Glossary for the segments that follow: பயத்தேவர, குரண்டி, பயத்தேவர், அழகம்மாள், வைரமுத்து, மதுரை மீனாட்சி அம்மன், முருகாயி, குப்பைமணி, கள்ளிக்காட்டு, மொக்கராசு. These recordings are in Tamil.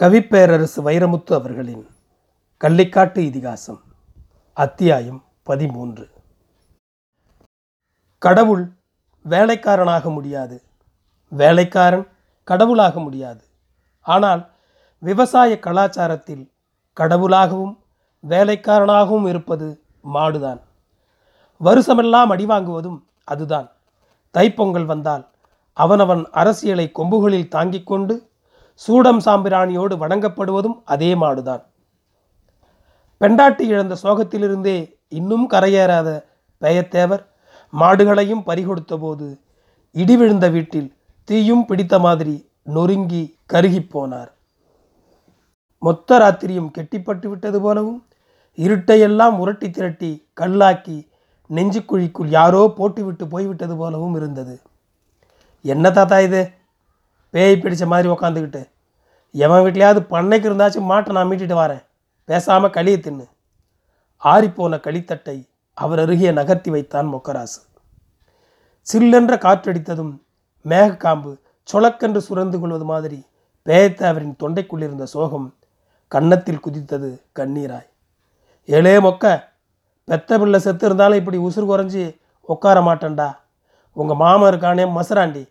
கவிப்பேரரசு வைரமுத்து அவர்களின் கள்ளிக்காட்டு இதிகாசம் அத்தியாயம் 13. கடவுள் வேலைக்காரனாக முடியாது, வேலைக்காரன் கடவுளாக முடியாது. ஆனால் விவசாய கலாச்சாரத்தில் கடவுளாகவும் வேலைக்காரனாகவும் இருப்பது மாடுதான். வருஷமெல்லாம் அடி வாங்குவதும் அதுதான். தைப்பொங்கல் வந்தால் அவனவன் அரசியலை கொம்புகளில் தாங்கிக் கொண்டு சூடம் சாம்பிராணியோடு வணங்கப்படுவதும் அதே மாடுதான். பெண்டாட்டி இழந்த சோகத்திலிருந்தே இன்னும் கரையேறாத பயத்தேவர் மாடுகளையும் பறிகொடுத்த போது இடி விழுந்த வீட்டில் தீயும் பிடித்த மாதிரி நொறுங்கி கருகிப்போனார். மொத்த ராத்திரியும் கெட்டிப்பட்டு விட்டது போலவும் இருட்டையெல்லாம் உரட்டி திரட்டி கல்லாக்கி நெஞ்சுக்குழிக்குள் யாரோ போட்டுவிட்டு போய்விட்டது போலவும் இருந்தது. என்ன தாத்தா இது, பேய் பிடித்த மாதிரி உக்காந்துக்கிட்டு எவன் வீட்லையாவது பண்ணைக்கு இருந்தாச்சும் மாட்டை நான் மீட்டிட்டு வரேன், பேசாமல் களியை தின்னு. ஆறிப்போன களித்தட்டை அவர் அருகே நகர்த்தி வைத்தான் மொக்கராசு. சில்லென்ற காற்றடித்ததும் மேகக்காம்பு சொலக்கென்று சுரந்து கொள்வது மாதிரி பேய்த்த அவரின் தொண்டைக்குள்ளிருந்த சோகம் கன்னத்தில் குதித்தது கண்ணீராய். ஏழே மொக்க, பெத்த பிள்ளை செத்து இருந்தாலும் இப்படி உசுறு குறைஞ்சி உட்கார மாட்டேன்டா. உங்கள் மாமன் இருக்கானே மசுராண்டி,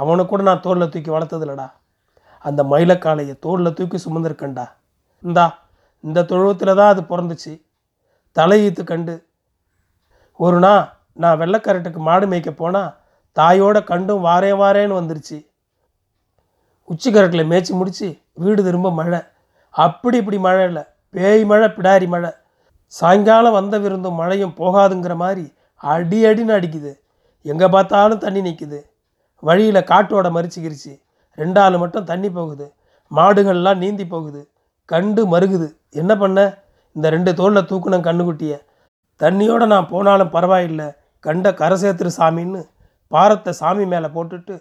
அவனை கூட நான் தோளில் தூக்கி வளர்த்ததில்லடா. அந்த மயிலக்காலையை தோளில் தூக்கி சுமந்திருக்கண்டா. இந்தா இந்த தொழுவத்தில் தான் அது பிறந்துச்சு. தலையீத்து கண்டு ஒரு நாள் நான் வெள்ளைக்கரட்டுக்கு மாடு மேய்க்க போனால் தாயோட கண்டும் வாரேன்னு வந்துருச்சு. உச்சிக்கரட்டில் மேய்ச்சி முடித்து வீடு திரும்ப மழை. அப்படி இப்படி மழை இல்லை, பேய் மழை, பிடாரி மழை. சாயங்காலம் வந்த விருந்தும் மழையும் போகாதுங்கிற மாதிரி அடி அடின்னு அடிக்குது. எங்கே பார்த்தாலும் தண்ணி நிற்குது. வழியில் காட்டோட மறிச்சுக்கிருச்சு. ரெண்டாள் மட்டும் தண்ணி போகுது. மாடுகள்லாம் நீந்தி போகுது. கண்டு மறுகுது. என்ன பண்ண, இந்த ரெண்டு தோளில் தூக்குன கண்ணுக்குட்டியை தண்ணியோடு நான் போனாலும் பரவாயில்லை, கண்ட கரை சேர்த்துரு சாமின்னு பாரத்தை சாமி மேலே போட்டுட்டு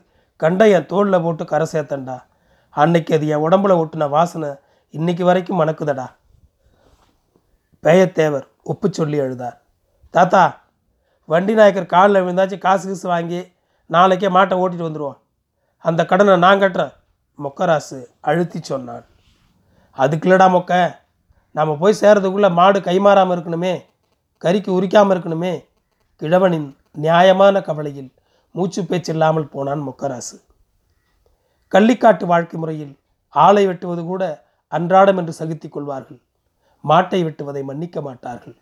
கண்டை என் தோளில் போட்டு கரை சேர்த்தண்டா. அன்னைக்கு அது என் உடம்புல ஒட்டின வாசனை இன்றைக்கி வரைக்கும் மணக்குதடா. பயத்தேவர் ஒப்பு சொல்லி எழுதார். தாத்தா, வண்டி நாயக்கர் காலில் விழுந்தாச்சு, காசு கீசு வாங்கி நாளைக்கே மாட்டை ஓட்டிட்டு வந்துடுவோம், அந்த கடனை நான் கட்டுறேன், மொக்கராசு அழுத்தி சொன்னான். அதுக்குள்ளடா மொக்க, நாம் போய் சேர்றதுக்குள்ளே மாடு கைமாறாமல் இருக்கணுமே, கறிக்கு உரிக்காமல் இருக்கணுமே. கிழவனின் நியாயமான கவலையில் மூச்சு பேச்சு இல்லாமல் போனான் மொக்கராசு. கள்ளிக்காட்டு வாழ்க்கை முறையில் ஆளை வெட்டுவது கூட அன்றாடம் என்று சகித்து கொள்வார்கள், மாட்டை வெட்டுவதை மன்னிக்க மாட்டார்கள்.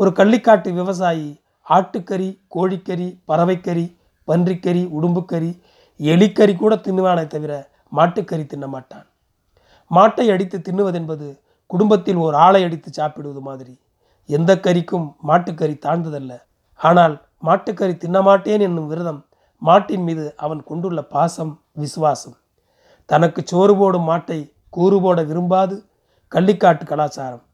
ஒரு கள்ளிக்காட்டு விவசாயி ஆட்டுக்கறி, கோழிக்கறி, பறவைக்கறி, பன்றிக்கறி, உடும்புக்கறி, எலிக்கறி கூட தின்னுவானே தவிர மாட்டுக்கறி தின்ன மாட்டான். மாட்டை அடித்து தின்னுவதென்பது குடும்பத்தில் ஒரு ஆளை அடித்து சாப்பிடுவது மாதிரி. எந்த கறிக்கும் மாட்டுக்கறி தாழ்ந்ததல்ல. ஆனால் மாட்டுக்கறி தின்னமாட்டேன் என்னும் விரதம் மாட்டின் மீது அவன் கொண்டுள்ள பாசம், விசுவாசம். தனக்கு சோறு போடும் மாட்டை கூறு போட விரும்பாது கள்ளிக்காட்டு கலாச்சாரம்.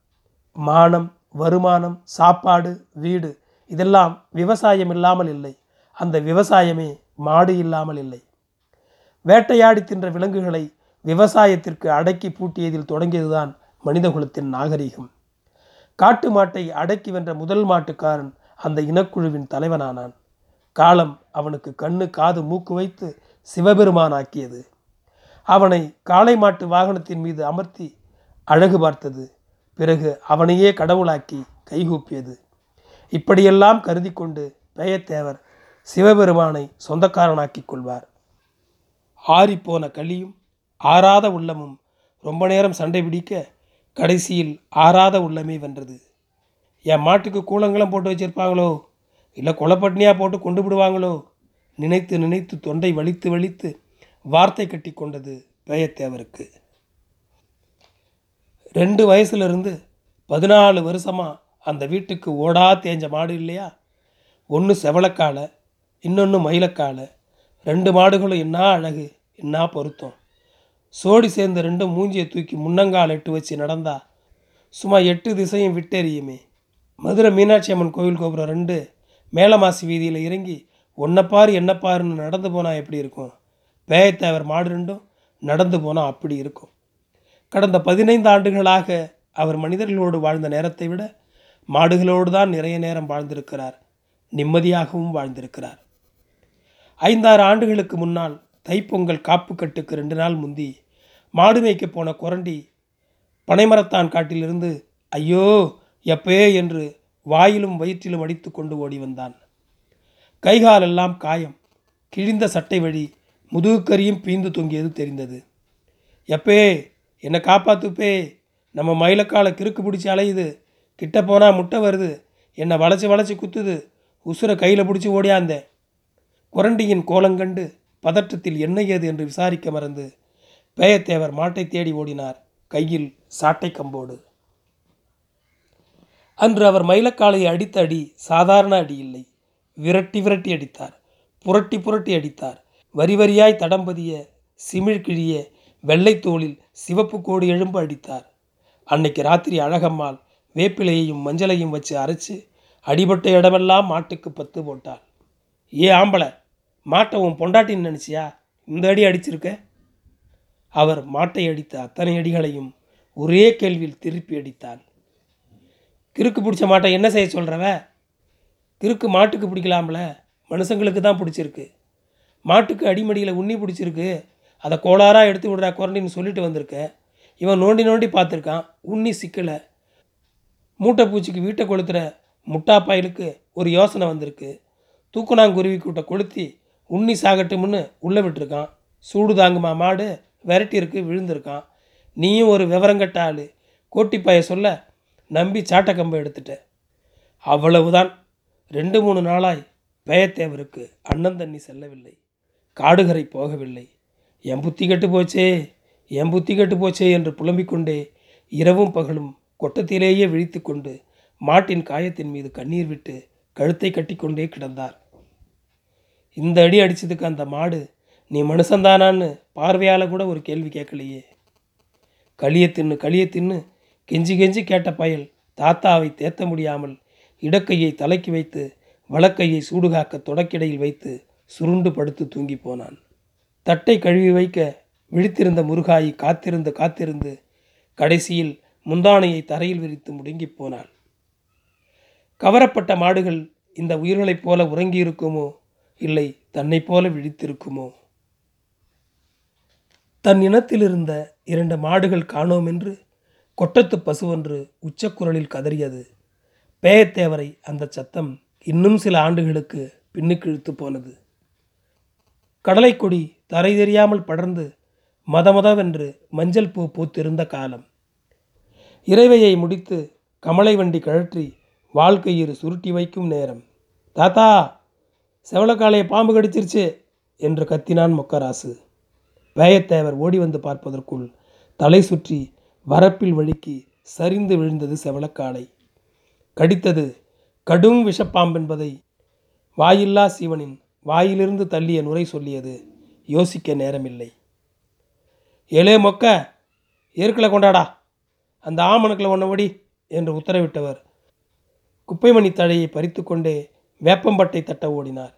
மானம், வருமானம், சாப்பாடு, வீடு இதெல்லாம் விவசாயம் இல்லாமல் இல்லை. அந்த விவசாயமே மாடு இல்லாமல் இல்லை. வேட்டையாடி தின்ற விலங்குகளை விவசாயத்திற்கு அடக்கி பூட்டியதில் தொடங்கியதுதான் மனிதகுலத்தின் நாகரீகம். காட்டு மாட்டை அடக்கி வென்ற முதல் மாட்டுக்காரன் அந்த இனக்குழுவின் தலைவனானான். காலம் அவனுக்கு கண்ணு காது மூக்கு வைத்து சிவபெருமானாக்கியது. அவனை காளை மாட்டு வாகனத்தின் மீது அமர்த்தி அழகு பார்த்தது. பிறகு அவனையே கடவுளாக்கி கைகூப்பியது. இப்படியெல்லாம் கருதி கொண்டு பயத்தேவர் சிவபெருமானை சொந்தக்காரனாக்கிக் கொள்வார். ஆறிப்போன களியும் ஆறாத உள்ளமும் ரொம்ப நேரம் சண்டை பிடிக்க கடைசியில் ஆறாத உள்ளமே வென்றது. என் மாட்டுக்கு கூலங்களும் போட்டு வச்சுருப்பாங்களோ, இல்லை கொலப்பட்டினியாக போட்டு கொண்டு விடுவாங்களோ நினைத்து நினைத்து தொண்டை வலித்து வலித்து வார்த்தை கட்டி கொண்டது பயத்தேவருக்கு. 2 வயசுலேருந்து 14 வருஷமாக அந்த வீட்டுக்கு ஓடா தேஞ்ச மாடு இல்லையா, ஒன்று செவலக்காலை, இன்னொன்று மயிலக்காலை. 2 மாடுகளும் என்ன அழகு, என்ன பொருத்தம். சோடி சேர்ந்த 2ம் மூஞ்சியை தூக்கி முன்னங்கால் எட்டு வச்சு நடந்தா சும்மா 8 திசையும் விட்டெறியுமே. மதுரை மீனாட்சி அம்மன் கோவில் கோபுரம் 2 மேலமாசி வீதியில் இறங்கி ஒன்னப்பாரு என்னப்பாருன்னு நடந்து போனால் எப்படி இருக்கும், பேயத்தேவர் மாடு 2ம் நடந்து போனால் அப்படி இருக்கும். கடந்த 15 ஆண்டுகளாக அவர் மனிதர்களோடு வாழ்ந்த நேரத்தை விட மாடுகளோடு தான் நிறைய நேரம் வாழ்ந்திருக்கிறார். நிம்மதியாகவும் வாழ்ந்திருக்கிறார். 5-6 ஆண்டுகளுக்கு முன்னால் தைப்பொங்கல் காப்பு கட்டுக்கு 2 நாள் முந்தி மாடு மேய்க்க போன குரண்டி பனைமரத்தான் காட்டிலிருந்து ஐயோ எப்பே என்று வாயிலும் வயிற்றிலும் அடித்து கொண்டு ஓடி வந்தான். கைகாலெல்லாம் காயம், கிழிந்த சட்டை வழி முதுகுக்கரியும் பீந்து தொங்கியது தெரிந்தது. எப்பே என்னை காப்பாத்துப்பே, நம்ம மயிலக்காலை கிறுக்கு பிடிச்சி அலையுது, கிட்ட போனால் முட்டை வருது, என்னை வளைச்சி வளைச்சி குத்துது, உசுரை கையில் பிடிச்சி ஓடியாந்தேன். குரண்டியின் கோலங்கண்டு பதற்றத்தில் என்ன ஏது என்று விசாரிக்க மறந்து பயத்தேவர் மாட்டை தேடி ஓடினார், கையில் சாட்டை கம்போடு. அன்று அவர் மயிலக்காலையை அடித்த அடி சாதாரண அடி இல்லை. விரட்டி விரட்டி அடித்தார், புரட்டி புரட்டி அடித்தார். வரி வரியாய் தடம்பதிய சிமிழ்கிழிய வெள்ளைத்தோளில் சிவப்பு கோடு எழும்பு அடித்தார். அன்னைக்கு ராத்திரி அழகம்மாள் வேப்பிலையையும் மஞ்சளையும் வச்சு அரைச்சி அடிபட்ட இடமெல்லாம் மாட்டுக்கு 10 போட்டாள். ஏ ஆம்பளை, மாட்டை உன் பொண்டாட்டின்னு நினச்சியா இந்த அடி அடிச்சிருக்க? அவர் மாட்டை அடித்த அத்தனை அடிகளையும் ஒரே கேள்வியில் திருப்பி அடித்தான். கிறுக்கு பிடிச்ச மாட்டை என்ன செய்ய சொல்கிறவ? கிறுக்கு மாட்டுக்கு பிடிக்கலாம்ல, மனுஷங்களுக்கு தான் பிடிச்சிருக்கு. மாட்டுக்கு அடிமடியில் உண்ணி பிடிச்சிருக்கு, அதை கோளாராக எடுத்து விடுறா குரண்டின்னு சொல்லிட்டு வந்திருக்கேன். இவன் நோண்டி நோண்டி பார்த்துருக்கான், உண்ணி சிக்கலை. மூட்டை பூச்சிக்கு வீட்டை கொளுத்துற முட்டாப்பாயிலுக்கு ஒரு யோசனை வந்திருக்கு, தூக்குனாங்குருவி கூட்ட கொளுத்தி உண்ணி சாகட்டும்னு உள்ளே விட்டுருக்கான். சூடு தாங்குமா மாடு, விரட்டியிருக்கு, விழுந்திருக்கான். நீயும் ஒரு விவரங்கட்ட ஆள், கோட்டிப்பாயை சொல்ல நம்பி சாட்டை கம்பை எடுத்துட்ட. அவ்வளவுதான். 2-3 நாளாய் பயத்தேவருக்கு அண்ணன் தண்ணி செல்லவில்லை, காடுகரை போகவில்லை. என் புத்தி கெட்டு போச்சே, என் புத்தி கெட்டு போச்சே என்று புலம்பிக்கொண்டே இரவும் பகலும் கொட்டத்திலேயே விழித்து கொண்டு மாட்டின் காயத்தின் மீது கண்ணீர் விட்டு கழுத்தை கட்டிக்கொண்டே கிடந்தார். இந்த அடி அடித்ததுக்கு அந்த மாடு நீ மனுஷந்தானான்னு பார்வையால் கூட ஒரு கேள்வி கேட்கலையே. களியத்தின்னு கெஞ்சி கெஞ்சி கேட்ட பயல் தாத்தாவை தேத்த முடியாமல் இடக்கையை தலைக்கு வைத்து வலக்கையை சூடுகாக்க தொடக்கிடையில் வைத்து சுருண்டு படுத்து தூங்கி போனான். தட்டை கழுவி வைக்க விழித்திருந்த முருகாயி காத்திருந்து கடைசியில் முந்தானையை தரையில் விரித்து முடுங்கி போனாள். கவரப்பட்ட மாடுகள் இந்த உயிர்களைப் போல உறங்கியிருக்குமோ, இல்லை தன்னை போல விழித்திருக்குமோ? தன் இனத்திலிருந்த 2 மாடுகள் காணோம் என்று கொட்டத்து பசுவொன்று உச்சக்குரலில் கதறியது. பேயத்தேவரை அந்த சத்தம் இன்னும் சில ஆண்டுகளுக்கு பின்னுக்கு இழுத்து போனது. கடலைக்கொடி தரை தெரியாமல் படர்ந்து மதமதவென்று மஞ்சள் பூ பூத்திருந்த காலம். இறைவையை முடித்து கமலை வண்டி கழற்றி வாழ்க்கையிறு சுருட்டி வைக்கும் நேரம். தாத்தா, செவலக்காலையை பாம்பு கடிச்சிருச்சு என்று கத்தினான் மொக்கராசு. பயத்தேவர் ஓடி வந்து பார்ப்பதற்குள் தலை சுற்றி வரப்பில் வழுக்கி சரிந்து விழுந்தது செவலக்காலை. கடித்தது கடும் விஷப்பாம்பென்பதை வாயில்லா சீவனின் வாயிலிருந்து தள்ளிய நுரை சொல்லியது. யோசிக்க நேரமில்லை. ஏலே மொக்க, ஏற்களை கொண்டாடா, அந்த ஆமணக்கில் ஒன்ன ஓடி என்று உத்தரவிட்டவர் குப்பைமணி தழையை பறித்து கொண்டே வேப்பம்பட்டை தட்ட ஓடினார்.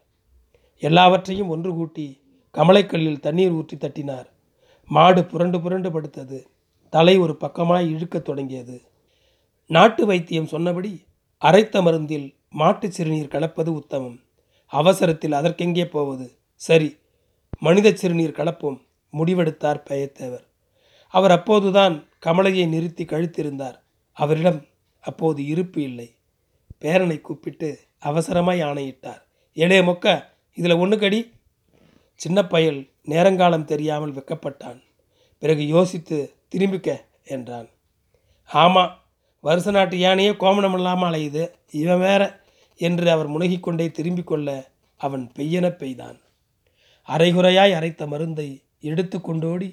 எல்லாவற்றையும் ஒன்று கூட்டி கமலைக்கல்லில் தண்ணீர் ஊற்றி தட்டினார். மாடு புரண்டு புரண்டு படுத்தது, தலை ஒரு பக்கமாய் இழுக்கத் தொடங்கியது. நாட்டு வைத்தியம் சொன்னபடி அரைத்த மருந்தில் மாட்டு சிறுநீர் கலப்பது உத்தமம். அவசரத்தில் அதற்கெங்கே போவது? சரி, மனித சிறுநீர் கலப்போம் முடிவெடுத்தார் பயத்தேவர். அவர் அப்போதுதான் கமலையை நிறுத்தி கழித்திருந்தார். அவரிடம் அப்போது இருப்பு இல்லை. பேரனை கூப்பிட்டு அவசரமாய் ஆணையிட்டார். ஏலே மொக்க, இதில் ஒன்று கடி. சின்ன பயல் நேரங்காலம் தெரியாமல் வெக்கப்பட்டான். பிறகு யோசித்து திரும்பிக்க என்றான். ஆமாம், வருஷ நாட்டு யானையே கோமணம் இல்லாமல் அலையுது, இவன் வேற என்று அவர் முனகிக்கொண்டே திரும்பி கொள்ள அவன் பெய்யன பெய்தான். அரைகுறையாய் அரைத்த மருந்தை எடுத்து கொண்டோடி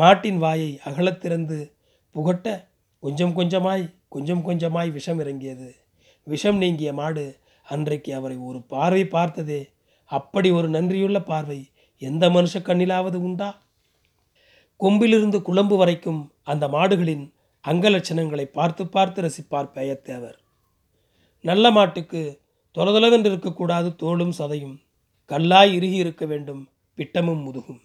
மாட்டின் வாயை அகலத்திறந்து புகட்ட கொஞ்சம் கொஞ்சமாய் விஷம் இறங்கியது. விஷம் நீங்கிய மாடு அன்றைக்கு அவரை ஒரு பார்வை பார்த்ததே, அப்படி ஒரு நன்றியுள்ள பார்வை எந்த மனுஷ கண்ணிலாவது உண்டா? கொம்பிலிருந்து குளம்பு வரைக்கும் அந்த மாடுகளின் அங்கலட்சணங்களை பார்த்து ரசிப்பார் பயத்தேவர். நல்ல மாட்டுக்கு தொலதொலவென்று இருக்கக்கூடாது, தோளும் சதையும் கல்லாய் இறுகி இருக்க வேண்டும், பிட்டமும் முதுகும்.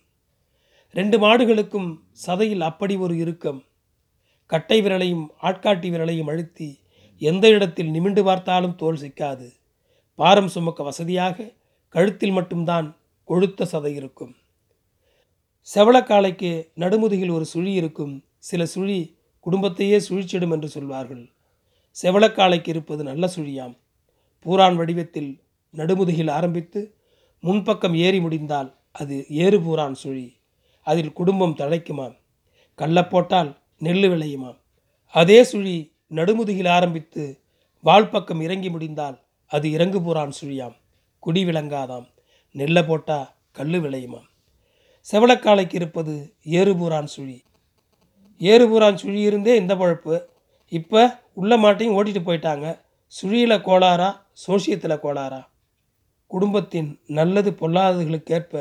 2 மாடுகளுக்கும் சதையில் அப்படி ஒரு இறுக்கம். கட்டை விரலையும் ஆட்காட்டி விரலையும் அழுத்தி எந்த இடத்தில் நிமிண்டு பார்த்தாலும் தோல் சிக்காது. பாரம் சுமக்க வசதியாக கழுத்தில் மட்டும்தான் கொழுத்த சதை இருக்கும். செவளக்காளைக்கு நடுமுதுகில் ஒரு சுழி இருக்கும். சில சுழி குடும்பத்தையே சுழிச்சிடும் என்று சொல்வார்கள். செவளக்காளைக்கு இருப்பது நல்ல சுழியாம். பூரான் வடிவத்தில் நடுமுதுகில் ஆரம்பித்து முன்பக்கம் ஏறி முடிந்தால் அது ஏறு பூரான் சுழி. அதில் குடும்பம் தழைக்குமாம். கள்ள போட்டால் நெல் விளையுமாம். அதே சுழி நடுமுதுகில் ஆரம்பித்து வால்பக்கம் இறங்கி முடிந்தால் அது இறங்கு பூரான் சுழியாம். குடி விளங்காதாம். நெல்லை போட்டா கல் விளையுமாம். செவளக்காளைக்கு இருப்பது ஏறுபூரான் சுழி. ஏறுபூரான் சுழி இருந்தே இந்த பழப்பு. இப்போ உள்ள மாட்டையும் ஓட்டிகிட்டு போயிட்டாங்க. சுழியில் கோளாரா, சோசியத்தில் கோளாரா? குடும்பத்தின் நல்லது பொல்லாததுகளுக்கேற்ப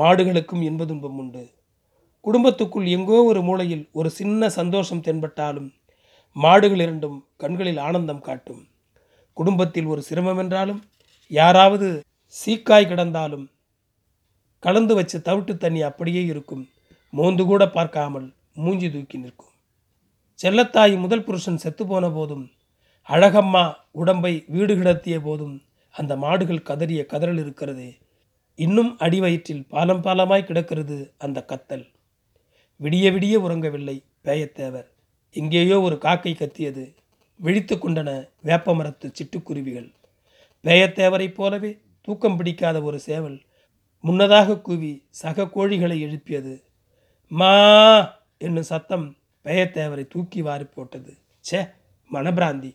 மாடுகளுக்கும் இன்பதுன்பம் உண்டு. குடும்பத்துக்குள் எங்கோ ஒரு மூலையில் ஒரு சின்ன சந்தோஷம் தென்பட்டாலும் மாடுகள் இரண்டும் கண்களில் ஆனந்தம் காட்டும். குடும்பத்தில் ஒரு சிரமம் என்றாலும், யாராவது சீக்காய் கிடந்தாலும் கலந்து வச்ச தவிட்டு தண்ணி அப்படியே இருக்கும். மோந்து கூட பார்க்காமல் மூஞ்சி தூக்கி நிற்கும். செல்லத்தாய் முதல் புருஷன் செத்து போன போதும், அழகம்மா உடம்பை வீடு கிடத்திய போதும் அந்த மாடுகள் கதறிய கதறல் இருக்கிறதே. இன்னும் அடிவயிற்றில் பாலம் பாலமாய் கிடக்கிறது அந்த கத்தல். விடிய விடிய உறங்கவில்லை பயத்தேவர். எங்கேயோ ஒரு காக்கை கத்தியது. விழித்து கொண்டன வேப்ப மரத்து சிட்டுக்குருவிகள். பயத்தேவரைப் போலவே தூக்கம் பிடிக்காத ஒரு சேவல் முன்னதாக கூவி சக கோழிகளை எழுப்பியது. மா என்னும் சத்தம் பயத்தேவரை தூக்கி வாரி போட்டது. சே, மனபிராந்தி.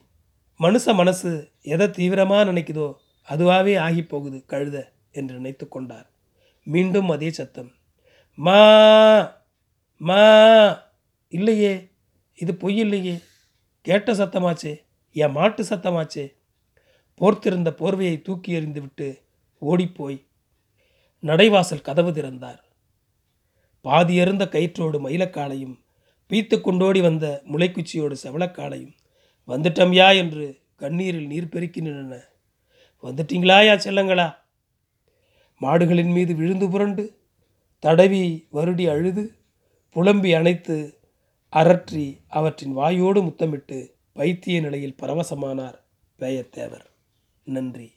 மனுஷ மனசு எதை தீவிரமாக நினைக்குதோ அதுவாகவே ஆகி போகுது கழுத என்று நினைத்து கொண்டார். மீண்டும் அதே சத்தம். மா மா. இல்லையே, இது பொய் இல்லையே. கேட்ட சத்தமாச்சே, என் மாட்டு சத்தமாச்சே. போர்த்திருந்த போர்வையை தூக்கி எறிந்துவிட்டு ஓடிப்போய் நடைவாசல் கதவு திறந்தார். பாதி எறிந்த கயிற்றோடு மயிலக்காளையும் பீத்து கொண்டோடி வந்த முளைக்குச்சியோடு செவளக்காளையும் வந்துட்டம்யா என்று கண்ணீரில் நீர் பெருக்கி நின்றன. வந்துட்டீங்களாயா செல்லங்களா? மாடுகளின் மீது விழுந்து புரண்டு தடவி வருடி அழுது புலம்பி அணைத்து அரற்றி அவற்றின் வாயோடு முத்தமிட்டு பைத்திய நிலையில் பரவசமானார் பயத்தேவர். நன்றி.